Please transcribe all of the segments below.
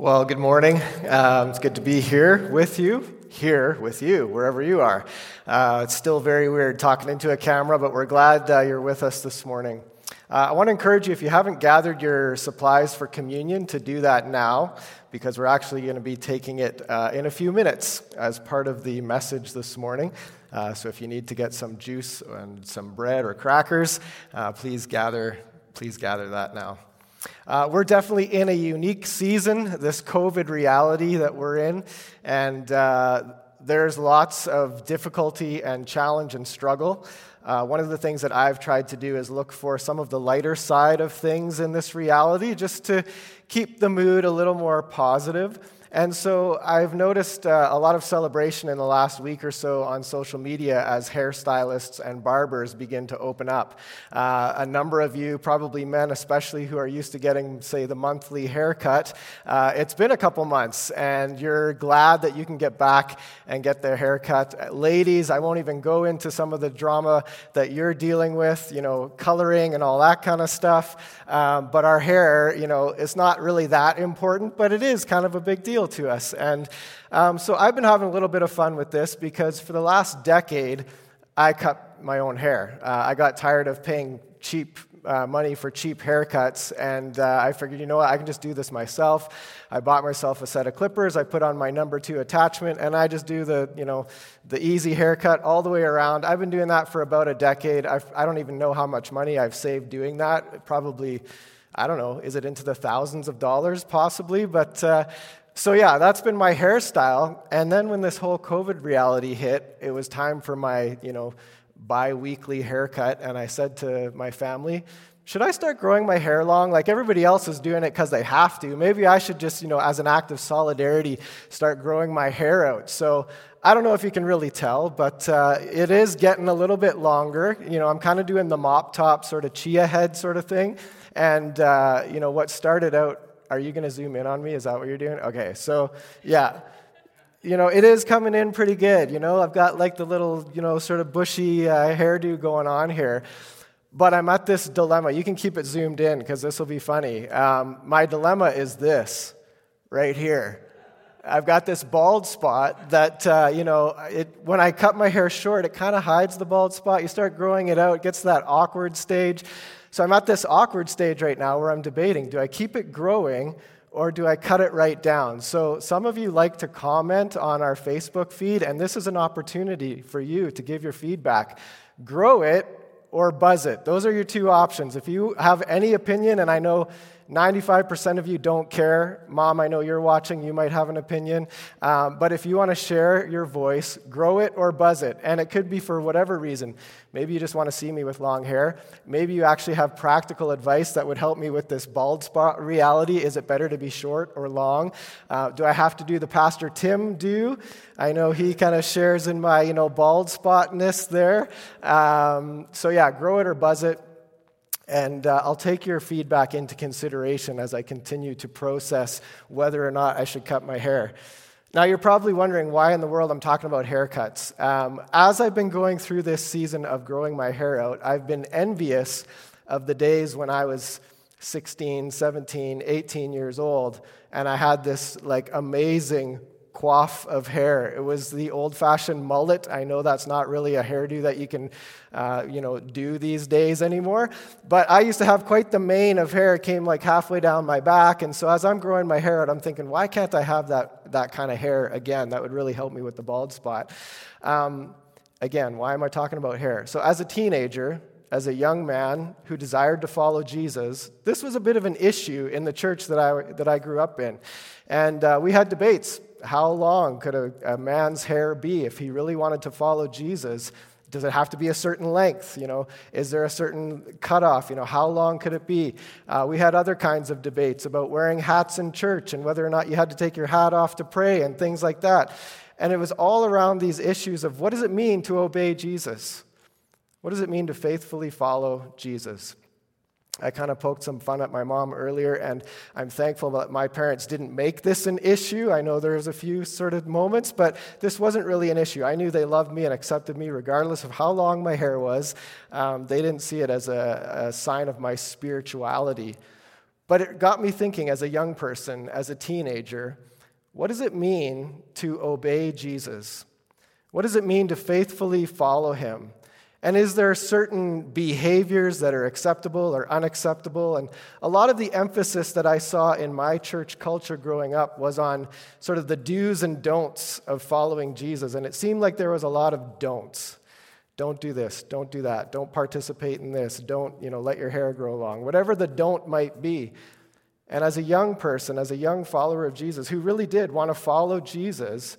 Well, good morning. It's good to be here with you, wherever you are. It's still very weird talking into a camera, but we're glad you're with us this morning. I want to encourage you, if you haven't gathered your supplies for communion, to do that now, because we're actually going to be taking it in a few minutes as part of the message this morning. So if you need to get some juice and some bread or crackers, please gather that now. We're definitely in a unique season, this COVID reality that we're in, and there's lots of difficulty and challenge and struggle. One of the things that I've tried to do is look for some of the lighter side of things in this reality, just to keep the mood a little more positive. And so I've noticed a lot of celebration in the last week or so on social media as hairstylists and barbers begin to open up. A number of you, probably men especially, who are used to getting, say, the monthly haircut, it's been a couple months, and you're glad that you can get back and get their haircut. Ladies, I won't even go into some of the drama that you're dealing with, coloring and all that kind of stuff. But our hair, it's not really that important, but it is kind of a big deal to us. And so I've been having a little bit of fun with this, because for the last decade, I cut my own hair. I got tired of paying cheap money for cheap haircuts, and I figured, I can just do this myself. I bought myself a set of clippers, I put on my number 2 attachment, and I just do the easy haircut all the way around. I've been doing that for about a decade. I don't even know how much money I've saved doing that. Probably, I don't know, is it into the thousands of dollars possibly? But so yeah, that's been my hairstyle. And then when this whole COVID reality hit, it was time for my, bi-weekly haircut. And I said to my family, should I start growing my hair long? Like, everybody else is doing it because they have to. Maybe I should just, as an act of solidarity, start growing my hair out. So I don't know if you can really tell, but it is getting a little bit longer. I'm kind of doing the mop top sort of chia head sort of thing. And, what started out, are you going to zoom in on me? Is that what you're doing? Okay, so, yeah. It is coming in pretty good. I've got like the little, sort of bushy hairdo going on here. But I'm at this dilemma. You can keep it zoomed in, because this will be funny. My dilemma is this right here. I've got this bald spot that, when I cut my hair short, it kind of hides the bald spot. You start growing it out, it gets to that awkward stage. So I'm at this awkward stage right now where I'm debating, do I keep it growing or do I cut it right down? So some of you like to comment on our Facebook feed, and this is an opportunity for you to give your feedback. Grow it or buzz it. Those are your two options. If you have any opinion, and I know 95% of you don't care. Mom, I know you're watching. You might have an opinion. But if you want to share your voice, grow it or buzz it. And it could be for whatever reason. Maybe you just want to see me with long hair. Maybe you actually have practical advice that would help me with this bald spot reality. Is it better to be short or long? Do I have to do the Pastor Tim do? I know he kind of shares in my, bald spotness there. So yeah, grow it or buzz it. And I'll take your feedback into consideration as I continue to process whether or not I should cut my hair. Now, you're probably wondering why in the world I'm talking about haircuts. As I've been going through this season of growing my hair out, I've been envious of the days when I was 16, 17, 18 years old, and I had this like amazing coif of hair. It was the old-fashioned mullet. I know that's not really a hairdo that you can, do these days anymore. But I used to have quite the mane of hair. It came like halfway down my back. And so as I'm growing my hair out, I'm thinking, why can't I have that kind of hair again? That would really help me with the bald spot. Again, why am I talking about hair? So as a teenager, as a young man who desired to follow Jesus, this was a bit of an issue in the church that I grew up in, and we had debates. How long could a man's hair be if he really wanted to follow Jesus? Does it have to be a certain length? Is there a certain cutoff? How long could it be? We had other kinds of debates about wearing hats in church and whether or not you had to take your hat off to pray and things like that. And it was all around these issues of, what does it mean to obey Jesus? What does it mean to faithfully follow Jesus? I kind of poked some fun at my mom earlier, and I'm thankful that my parents didn't make this an issue. I know there was a few sort of moments, but this wasn't really an issue. I knew they loved me and accepted me regardless of how long my hair was. They didn't see it as a sign of my spirituality. But it got me thinking as a young person, as a teenager, what does it mean to obey Jesus? What does it mean to faithfully follow him? And is there certain behaviors that are acceptable or unacceptable? And a lot of the emphasis that I saw in my church culture growing up was on sort of the do's and don'ts of following Jesus. And it seemed like there was a lot of don'ts. Don't do this, don't do that, don't participate in this, don't, let your hair grow long, whatever the don't might be. And as a young person, as a young follower of Jesus, who really did want to follow Jesus,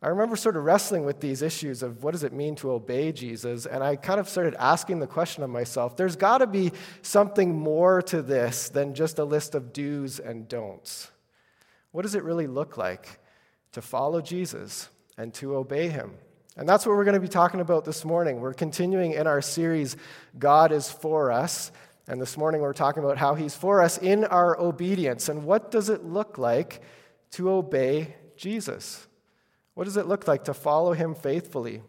I remember sort of wrestling with these issues of what does it mean to obey Jesus, and I kind of started asking the question of myself, there's got to be something more to this than just a list of do's and don'ts. What does it really look like to follow Jesus and to obey him? And that's what we're going to be talking about this morning. We're continuing in our series, God is for Us, and this morning we're talking about how he's for us in our obedience, and what does it look like to obey Jesus? What does it look like to follow him faithfully?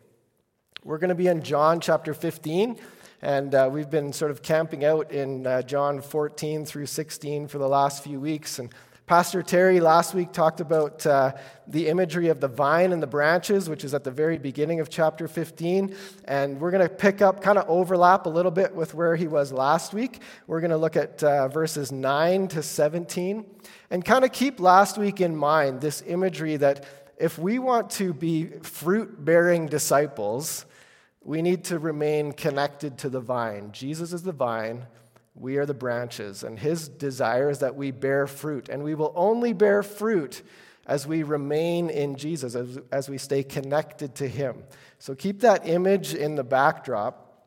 We're going to be in John chapter 15, and we've been sort of camping out in John 14 through 16 for the last few weeks. And Pastor Terry last week talked about the imagery of the vine and the branches, which is at the very beginning of chapter 15. And we're going to pick up, kind of overlap a little bit with where he was last week. We're going to look at verses 9 to 17 and kind of keep last week in mind, this imagery that if we want to be fruit-bearing disciples, we need to remain connected to the vine. Jesus is the vine, we are the branches, and his desire is that we bear fruit, and we will only bear fruit as we remain in Jesus, as we stay connected to him. So keep that image in the backdrop,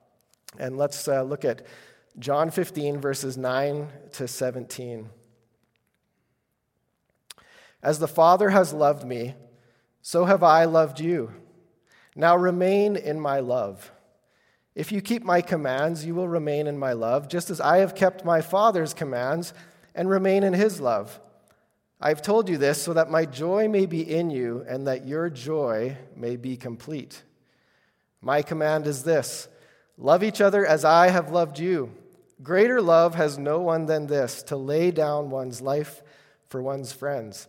and let's look at John 15, verses 9 to 17. As the Father has loved me, so have I loved you. Now remain in my love. If you keep my commands, you will remain in my love, just as I have kept my Father's commands and remain in his love. I have told you this so that my joy may be in you and that your joy may be complete. My command is this: love each other as I have loved you. Greater love has no one than this, to lay down one's life for one's friends.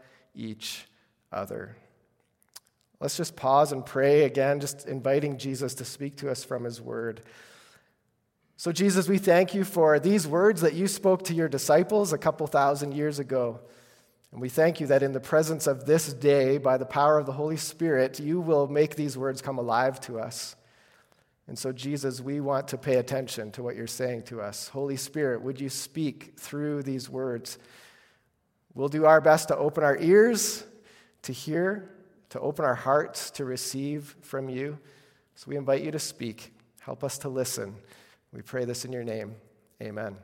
each other. Let's just pause and pray again, just inviting Jesus to speak to us from his word. So Jesus, we thank you for these words that you spoke to your disciples a couple thousand years ago. And we thank you that in the presence of this day, by the power of the Holy Spirit, you will make these words come alive to us. And so Jesus, we want to pay attention to what you're saying to us. Holy Spirit, would you speak through these words? We'll do our best to open our ears to hear, to open our hearts to receive from you. So we invite you to speak. Help us to listen. We pray this in your name. Amen.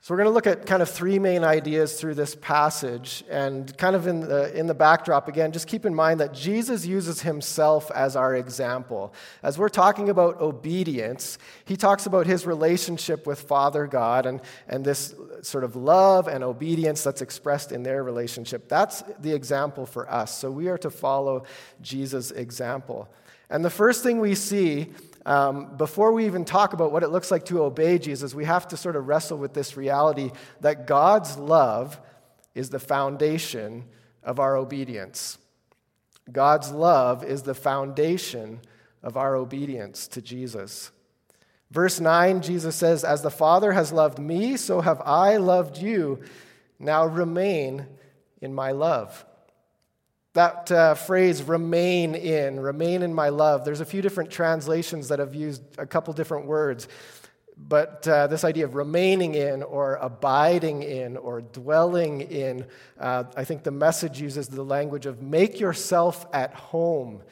So we're going to look at kind of three main ideas through this passage, and kind of in the backdrop again, just keep in mind that Jesus uses himself as our example. As we're talking about obedience, he talks about his relationship with Father God and this sort of love and obedience that's expressed in their relationship. That's the example for us. So we are to follow Jesus' example. And the first thing we see, before we even talk about what it looks like to obey Jesus, we have to sort of wrestle with this reality that God's love is the foundation of our obedience. God's love is the foundation of our obedience to Jesus. Verse 9, Jesus says, "As the Father has loved me, so have I loved you. Now remain in my love." That phrase, remain in my love, there's a few different translations that have used a couple different words, but this idea of remaining in or abiding in or dwelling in, I think the Message uses the language of make yourself at home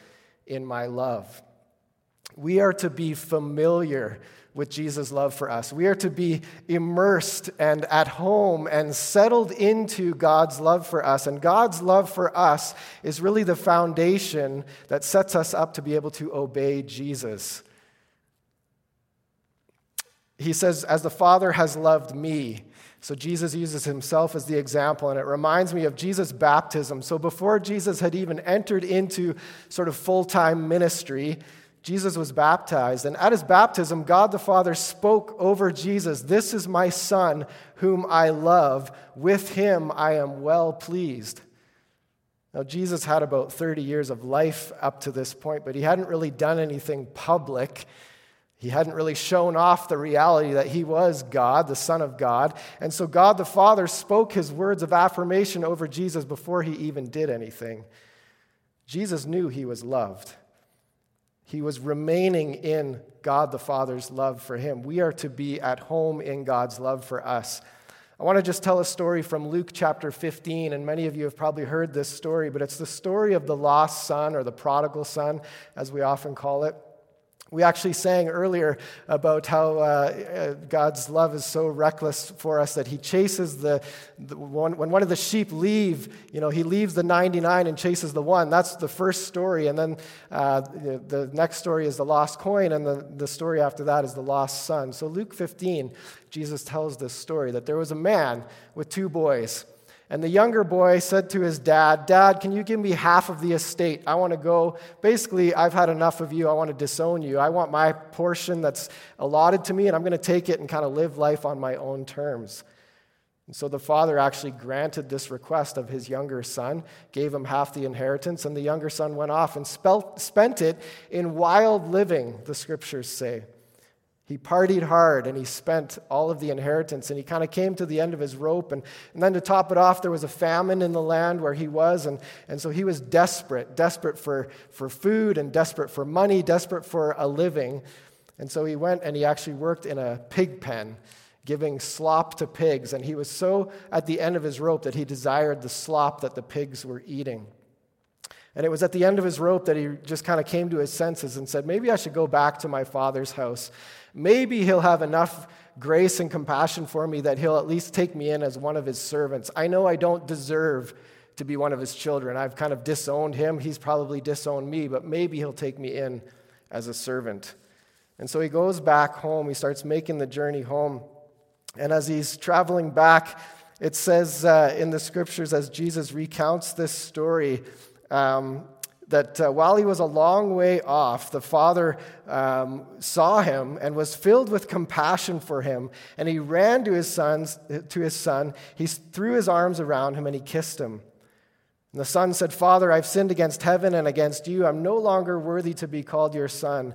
in my love. We are to be familiar with Jesus' love for us. We are to be immersed and at home and settled into God's love for us. And God's love for us is really the foundation that sets us up to be able to obey Jesus. He says, as the Father has loved me. So Jesus uses himself as the example, and it reminds me of Jesus' baptism. So before Jesus had even entered into sort of full-time ministry, Jesus was baptized, and at his baptism, God the Father spoke over Jesus, "This is my Son whom I love. With him I am well pleased." Now, Jesus had about 30 years of life up to this point, but he hadn't really done anything public. He hadn't really shown off the reality that he was God, the Son of God. And so God the Father spoke his words of affirmation over Jesus before he even did anything. Jesus knew he was loved. He was remaining in God the Father's love for him. We are to be at home in God's love for us. I want to just tell a story from Luke chapter 15, and many of you have probably heard this story, but it's the story of the lost son, or the prodigal son, as we often call it. We actually sang earlier about how God's love is so reckless for us that he chases the one. When one of the sheep leave, he leaves the 99 and chases the one. That's the first story. And then the next story is the lost coin, and the story after that is the lost son. So Luke 15, Jesus tells this story that there was a man with two boys. And the younger boy said to his dad, "Dad, can you give me half of the estate? I want to go. Basically, I've had enough of you. I want to disown you. I want my portion that's allotted to me, and I'm going to take it and kind of live life on my own terms." And so the father actually granted this request of his younger son, gave him half the inheritance, and the younger son went off and spent it in wild living, the scriptures say. He partied hard, and he spent all of the inheritance, and he kind of came to the end of his rope, and then to top it off, there was a famine in the land where he was, and so he was desperate for food, and desperate for money, desperate for a living, and so he went and he actually worked in a pig pen, giving slop to pigs, and he was so at the end of his rope that he desired the slop that the pigs were eating. And it was at the end of his rope that he just kind of came to his senses and said, "Maybe I should go back to my father's house. Maybe he'll have enough grace and compassion for me that he'll at least take me in as one of his servants. I know I don't deserve to be one of his children. I've kind of disowned him. He's probably disowned me, but maybe he'll take me in as a servant." And so he goes back home. He starts making the journey home. And as he's traveling back, it says in the scriptures, as Jesus recounts this story, that while he was a long way off, the father saw him and was filled with compassion for him, and he ran to his son. He threw his arms around him and he kissed him. And the son said, "Father, I've sinned against heaven and against you. I'm no longer worthy to be called your son."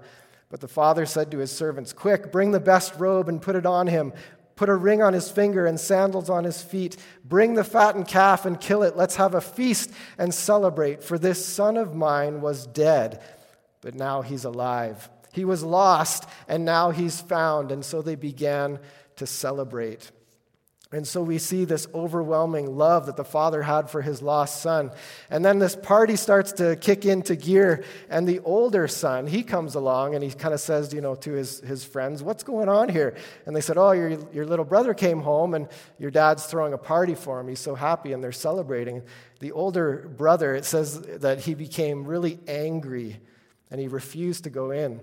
But the father said to his servants, "Quick, bring the best robe and put it on him. Put a ring on his finger and sandals on his feet. Bring the fattened calf and kill it. Let's have a feast and celebrate. For this son of mine was dead, but now he's alive. He was lost, and now he's found." And so they began to celebrate. And so we see this overwhelming love that the father had for his lost son. And then this party starts to kick into gear, and the older son, he comes along and he kind of says, to his friends, "What's going on here?" And they said, "Oh, your little brother came home and your dad's throwing a party for him. He's so happy," and they're celebrating. The older brother, it says that he became really angry and he refused to go in.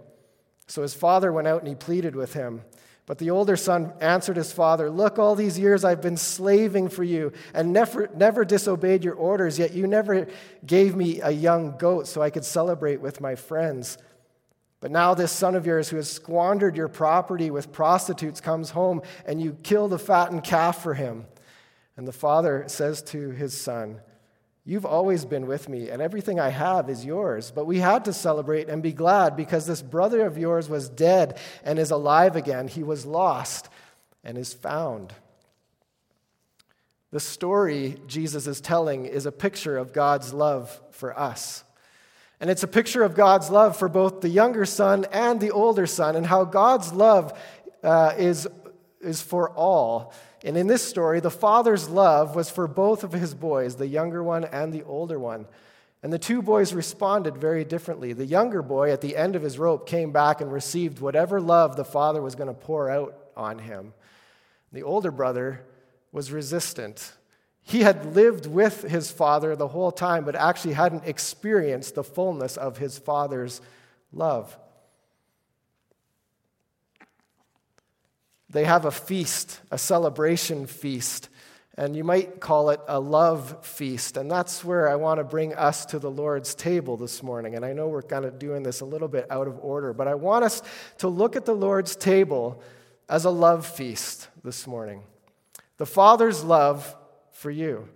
So his father went out and he pleaded with him. But the older son answered his father, "Look, all these years I've been slaving for you and never disobeyed your orders, yet you never gave me a young goat so I could celebrate with my friends. But now this son of yours who has squandered your property with prostitutes comes home, and you kill the fattened calf for him." And the father says to his son, "You've always been with me, and everything I have is yours. But we had to celebrate and be glad because this brother of yours was dead and is alive again. He was lost and is found." The story Jesus is telling is a picture of God's love for us. And it's a picture of God's love for both the younger son and the older son, and how God's love is for all. And in this story, the father's love was for both of his boys, the younger one and the older one. And the two boys responded very differently. The younger boy, at the end of his rope, came back and received whatever love the father was going to pour out on him. The older brother was resistant. He had lived with his father the whole time, but actually hadn't experienced the fullness of his father's love. They have a feast, a celebration feast, and you might call it a love feast. And that's where I want to bring us to the Lord's table this morning. And I know we're kind of doing this a little bit out of order, but I want us to look at the Lord's table as a love feast this morning. The Father's love for you.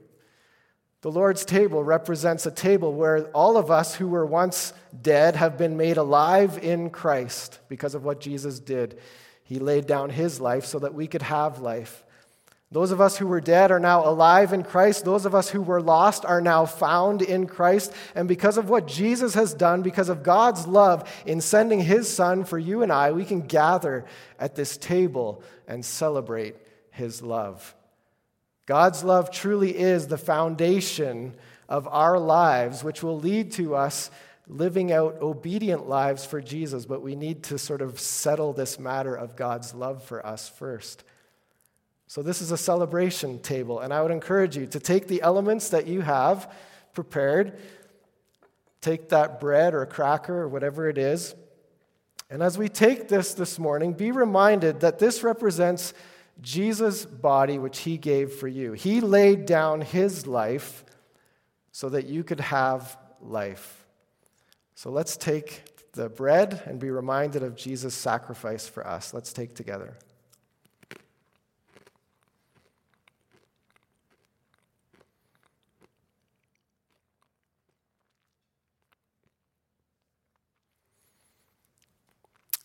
The Lord's table represents a table where all of us who were once dead have been made alive in Christ because of what Jesus did. He laid down his life so that we could have life. Those of us who were dead are now alive in Christ. Those of us who were lost are now found in Christ. And because of what Jesus has done, because of God's love in sending his Son for you and I, we can gather at this table and celebrate his love. God's love truly is the foundation of our lives, which will lead to us living out obedient lives for Jesus. But we need to sort of settle this matter of God's love for us first. So this is a celebration table, and I would encourage you to take the elements that you have prepared, take that bread or cracker or whatever it is, and as we take this morning, be reminded that this represents Jesus' body, which he gave for you. He laid down his life so that you could have life. So let's take the bread and be reminded of Jesus' sacrifice for us. Let's take together.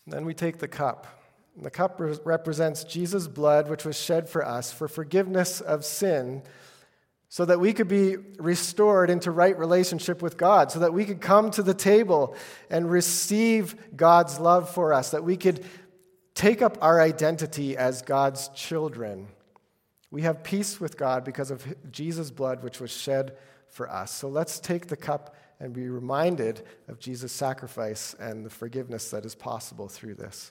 Then we take the cup. The cup represents Jesus' blood, which was shed for us for forgiveness of sin, so that we could be restored into right relationship with God, so that we could come to the table and receive God's love for us, that we could take up our identity as God's children. We have peace with God because of Jesus' blood, which was shed for us. So let's take the cup and be reminded of Jesus' sacrifice and the forgiveness that is possible through this.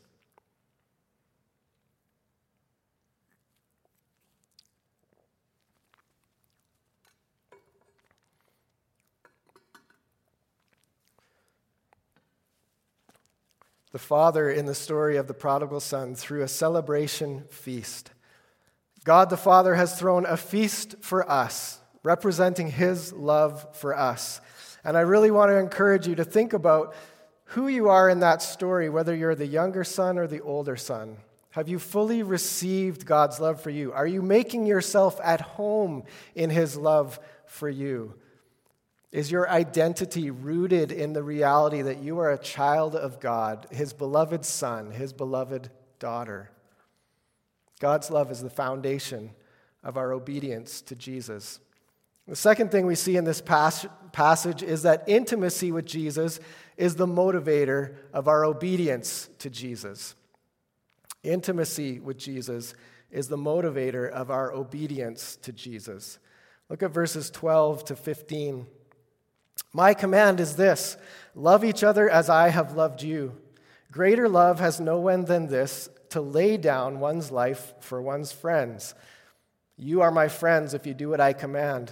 The father in the story of the prodigal son threw a celebration feast. God the Father has thrown a feast for us, representing his love for us. And I really want to encourage you to think about who you are in that story, whether you're the younger son or the older son. Have you fully received God's love for you? Are you making yourself at home in his love for you? Is your identity rooted in the reality that you are a child of God, his beloved son, his beloved daughter? God's love is the foundation of our obedience to Jesus. The second thing we see in this passage is that intimacy with Jesus is the motivator of our obedience to Jesus. Intimacy with Jesus is the motivator of our obedience to Jesus. Look at verses 12 to 15. My command is this: love each other as I have loved you. Greater love has no one than this, to lay down one's life for one's friends. You are my friends if you do what I command.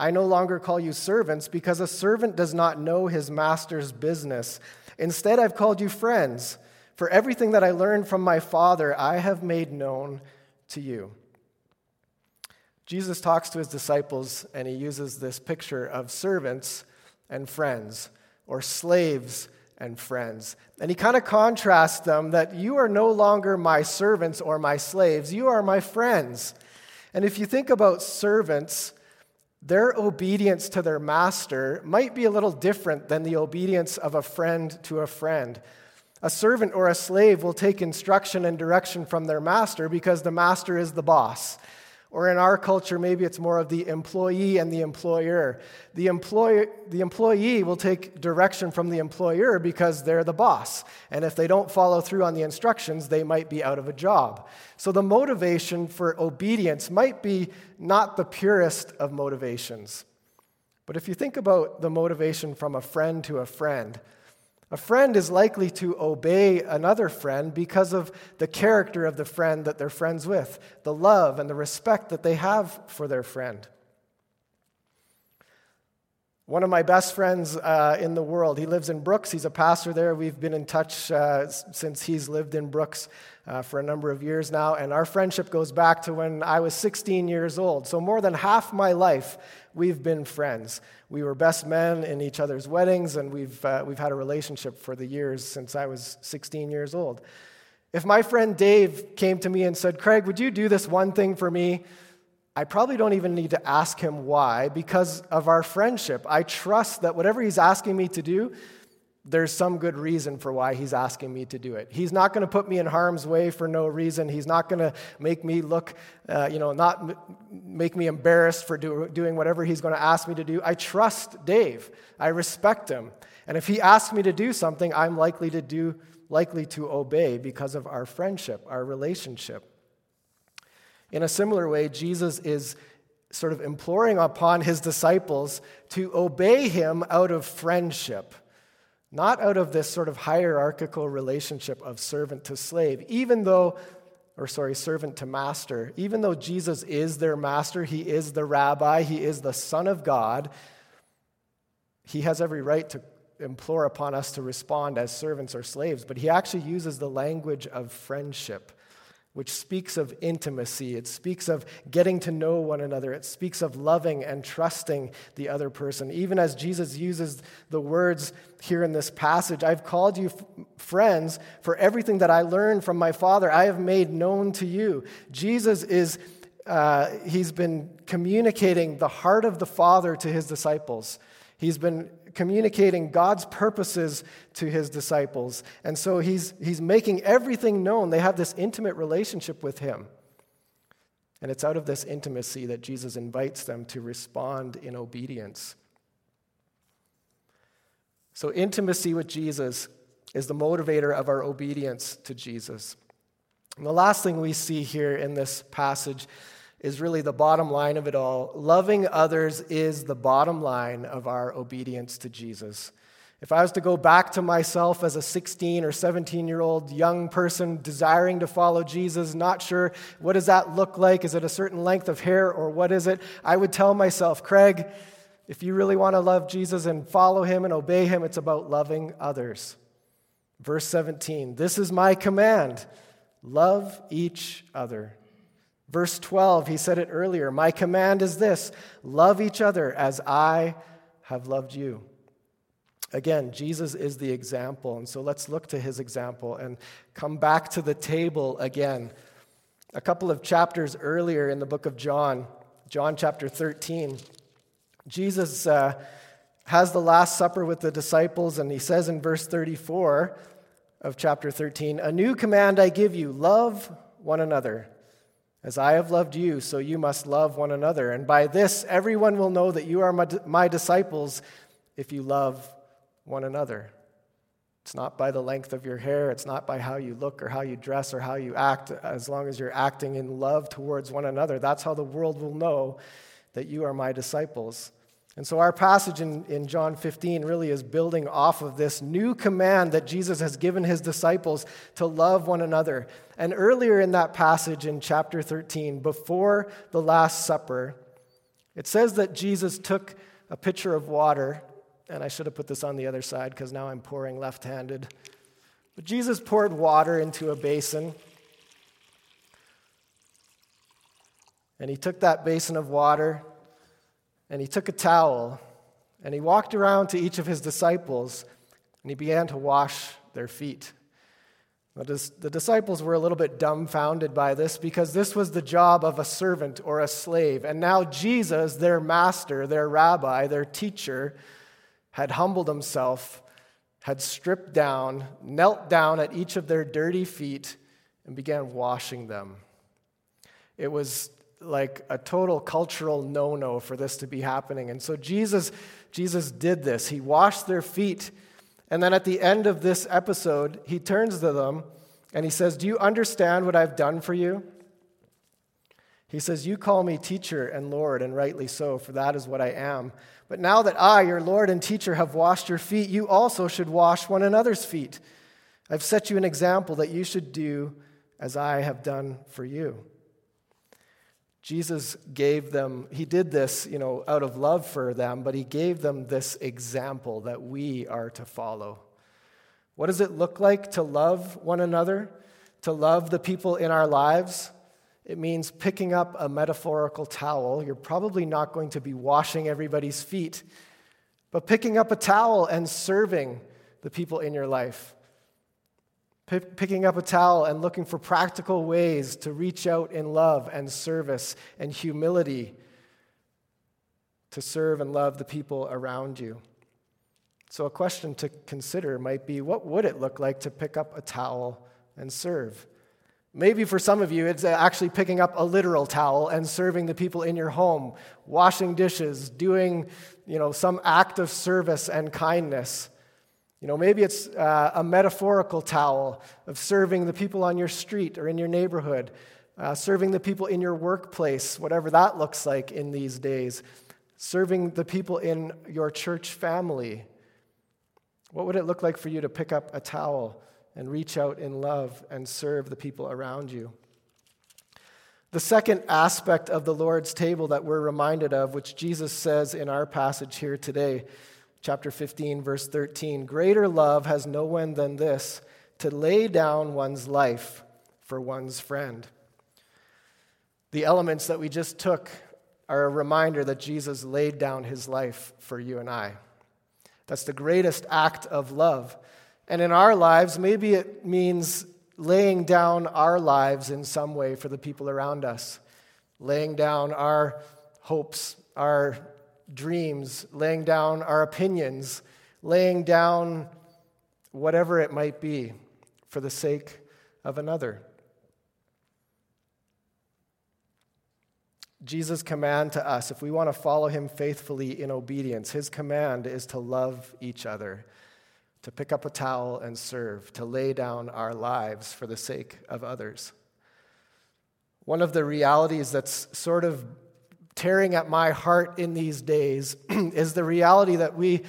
I no longer call you servants, because a servant does not know his master's business. Instead, I've called you friends, for everything that I learned from my Father, I have made known to you. Jesus talks to his disciples, and he uses this picture of servants and friends, or slaves and friends. And he kind of contrasts them, that you are no longer my servants or my slaves, you are my friends. And if you think about servants, their obedience to their master might be a little different than the obedience of a friend to a friend. A servant or a slave will take instruction and direction from their master because the master is the boss. Or in our culture, maybe it's more of the employee and the employer. The employee will take direction from the employer because they're the boss. And if they don't follow through on the instructions, they might be out of a job. So the motivation for obedience might be not the purest of motivations. But if you think about the motivation from a friend to a friend is likely to obey another friend because of the character of the friend that they're friends with, the love and the respect that they have for their friend. One of my best friends in the world, he lives in Brooks. He's a pastor there. We've been in touch since he's lived in Brooks for a number of years now, and our friendship goes back to when I was 16 years old. So more than half my life, we've been friends. We were best men in each other's weddings, and we've had a relationship for the years since I was 16 years old. If my friend Dave came to me and said, "Craig, would you do this one thing for me?" I probably don't even need to ask him why, because of our friendship. I trust that whatever he's asking me to do, there's some good reason for why he's asking me to do it. He's not going to put me in harm's way for no reason. He's not going to make me look, make me embarrassed for doing whatever he's going to ask me to do. I trust Dave. I respect him. And if he asks me to do something, I'm likely to obey because of our friendship, our relationship. In a similar way, Jesus is sort of imploring upon his disciples to obey him out of friendship, not out of this sort of hierarchical relationship of servant to slave, servant to master. Even though Jesus is their master, he is the rabbi, he is the Son of God, he has every right to implore upon us to respond as servants or slaves, but he actually uses the language of friendship, which speaks of intimacy. It speaks of getting to know one another. It speaks of loving and trusting the other person. Even as Jesus uses the words here in this passage, "I've called you friends, for everything that I learned from my Father, I have made known to you." Jesus is, he's been communicating the heart of the Father to his disciples. He's been communicating God's purposes to his disciples. And so he's making everything known. They have this intimate relationship with him. And it's out of this intimacy that Jesus invites them to respond in obedience. So intimacy with Jesus is the motivator of our obedience to Jesus. And the last thing we see here in this passage is really the bottom line of it all. Loving others is the bottom line of our obedience to Jesus. If I was to go back to myself as a 16 or 17-year-old young person desiring to follow Jesus, not sure, what does that look like? Is it a certain length of hair or what is it? I would tell myself, "Craig, if you really want to love Jesus and follow him and obey him, it's about loving others." Verse 17, "This is my command, love each other." Verse 12, he said it earlier, "My command is this, love each other as I have loved you." Again, Jesus is the example, and so let's look to his example and come back to the table again. A couple of chapters earlier in the book of John, John chapter 13, Jesus has the Last Supper with the disciples, and he says in verse 34 of chapter 13, "A new command I give you, love one another. As I have loved you, so you must love one another. And by this, everyone will know that you are my disciples if you love one another." It's not by the length of your hair. It's not by how you look or how you dress or how you act. As long as you're acting in love towards one another, that's how the world will know that you are my disciples. And so our passage in John 15 really is building off of this new command that Jesus has given his disciples to love one another. And earlier in that passage in chapter 13, before the Last Supper, it says that Jesus took a pitcher of water, and I should have put this on the other side because now I'm pouring left-handed. But Jesus poured water into a basin, and he took that basin of water, and he took a towel, and he walked around to each of his disciples, and he began to wash their feet. Now, the disciples were a little bit dumbfounded by this, because this was the job of a servant or a slave. And now Jesus, their master, their rabbi, their teacher, had humbled himself, had stripped down, knelt down at each of their dirty feet, and began washing them. It was like a total cultural no-no for this to be happening. And so Jesus did this. He washed their feet. And then at the end of this episode, he turns to them and he says, "Do you understand what I've done for you?" He says, "You call me teacher and Lord, and rightly so, for that is what I am. But now that I, your Lord and teacher, have washed your feet, you also should wash one another's feet. I've set you an example that you should do as I have done for you." Jesus gave them, he did this, out of love for them, but he gave them this example that we are to follow. What does it look like to love one another, to love the people in our lives? It means picking up a metaphorical towel. You're probably not going to be washing everybody's feet, but picking up a towel and serving the people in your life. Picking up a towel and looking for practical ways to reach out in love and service and humility to serve and love the people around you. So a question to consider might be, what would it look like to pick up a towel and serve? Maybe for some of you, it's actually picking up a literal towel and serving the people in your home, washing dishes, doing, some act of service and kindness. Maybe it's a metaphorical towel of serving the people on your street or in your neighborhood, serving the people in your workplace, whatever that looks like in these days, serving the people in your church family. What would it look like for you to pick up a towel and reach out in love and serve the people around you? The second aspect of the Lord's table that we're reminded of, which Jesus says in our passage here today, Chapter 15, verse 13, "Greater love has no one than this, to lay down one's life for one's friend." The elements that we just took are a reminder that Jesus laid down his life for you and I. That's the greatest act of love. And in our lives, maybe it means laying down our lives in some way for the people around us, laying down our hopes, our dreams, laying down our opinions, laying down whatever it might be for the sake of another. Jesus' command to us, if we want to follow him faithfully in obedience, his command is to love each other, to pick up a towel and serve, to lay down our lives for the sake of others. One of the realities that's sort of tearing at my heart in these days is the reality that we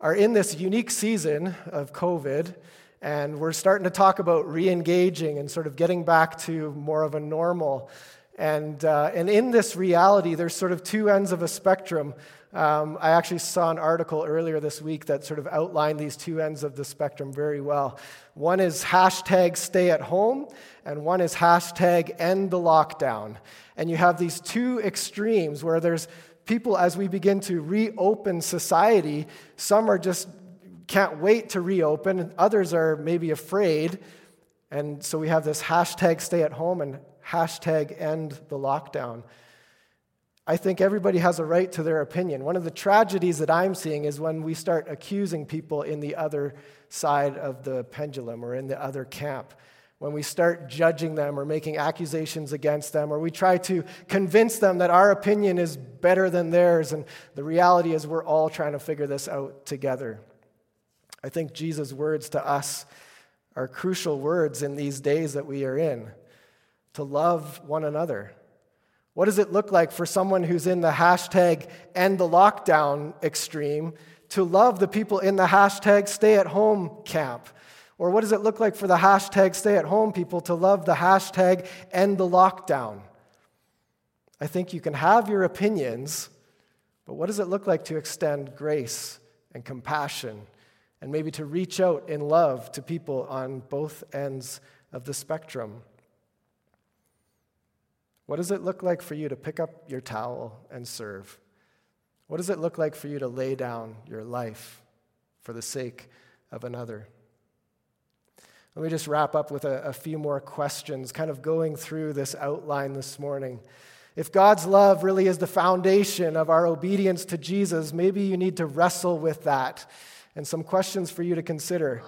are in this unique season of COVID, and we're starting to talk about re-engaging and sort of getting back to more of a normal. And in this reality, there's sort of two ends of a spectrum. I actually saw an article earlier this week that sort of outlined these two ends of the spectrum very well. One is #StayAtHome, and one is #EndTheLockdown. And you have these two extremes where there's people, as we begin to reopen society, some are just can't wait to reopen, and others are maybe afraid. And so we have this #StayAtHome and #EndTheLockdown. I think everybody has a right to their opinion. One of the tragedies that I'm seeing is when we start accusing people in the other side of the pendulum or in the other camp, when we start judging them or making accusations against them, or we try to convince them that our opinion is better than theirs, and the reality is we're all trying to figure this out together. I think Jesus' words to us are crucial words in these days that we are in, to love one another. What does it look like for someone who's in the #EndTheLockdown extreme to love the people in the #StayAtHome camp? Or what does it look like for the #StayAtHome people to love the #EndTheLockdown? I think you can have your opinions, but what does it look like to extend grace and compassion and maybe to reach out in love to people on both ends of the spectrum? What does it look like for you to pick up your towel and serve? What does it look like for you to lay down your life for the sake of another? Let me just wrap up with a few more questions, kind of going through this outline this morning. If God's love really is the foundation of our obedience to Jesus, maybe you need to wrestle with that. And some questions for you to consider.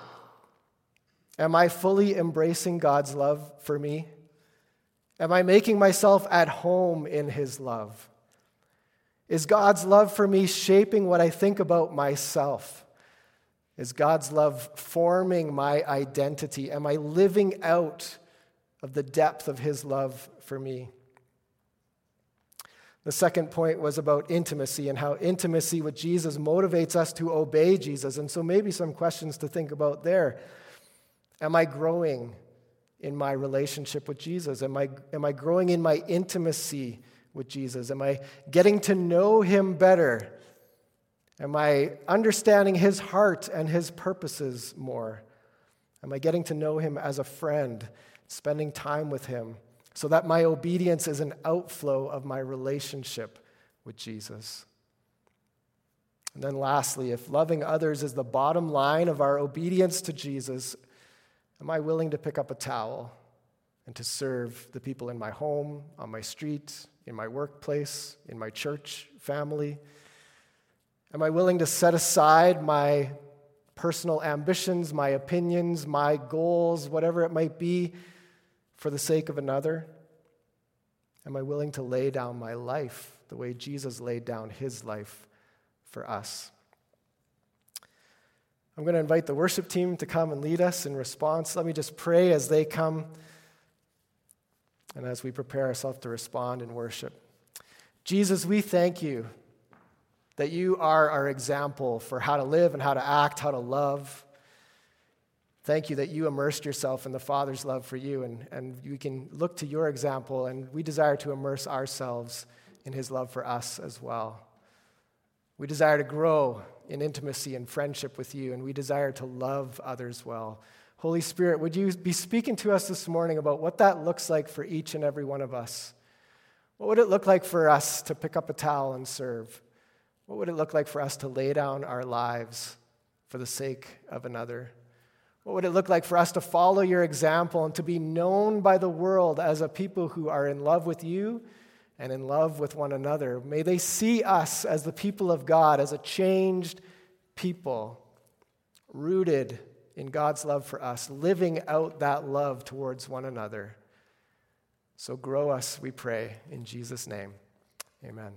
Am I fully embracing God's love for me? Am I making myself at home in his love? Is God's love for me shaping what I think about myself? Is God's love forming my identity? Am I living out of the depth of his love for me? The second point was about intimacy and how intimacy with Jesus motivates us to obey Jesus. And so maybe some questions to think about there. Am I growing in my relationship with Jesus? Am I growing in my intimacy with Jesus? Am I getting to know him better? Am I understanding his heart and his purposes more? Am I getting to know him as a friend, spending time with him, so that my obedience is an outflow of my relationship with Jesus? And then lastly, if loving others is the bottom line of our obedience to Jesus, am I willing to pick up a towel and to serve the people in my home, on my street, in my workplace, in my church, family? Am I willing to set aside my personal ambitions, my opinions, my goals, whatever it might be, for the sake of another? Am I willing to lay down my life the way Jesus laid down his life for us? I'm going to invite the worship team to come and lead us in response. Let me just pray as they come and as we prepare ourselves to respond in worship. Jesus, we thank you that you are our example for how to live and how to act, how to love. Thank you that you immersed yourself in the Father's love for you, and we can look to your example, and we desire to immerse ourselves in his love for us as well. We desire to grow in intimacy and friendship with you, and we desire to love others well. Holy Spirit, would you be speaking to us this morning about what that looks like for each and every one of us? What would it look like for us to pick up a towel and serve? What would it look like for us to lay down our lives for the sake of another? What would it look like for us to follow your example and to be known by the world as a people who are in love with you and in love with one another? May they see us as the people of God, as a changed people, rooted in God's love for us, living out that love towards one another. So grow us, we pray, in Jesus' name. Amen.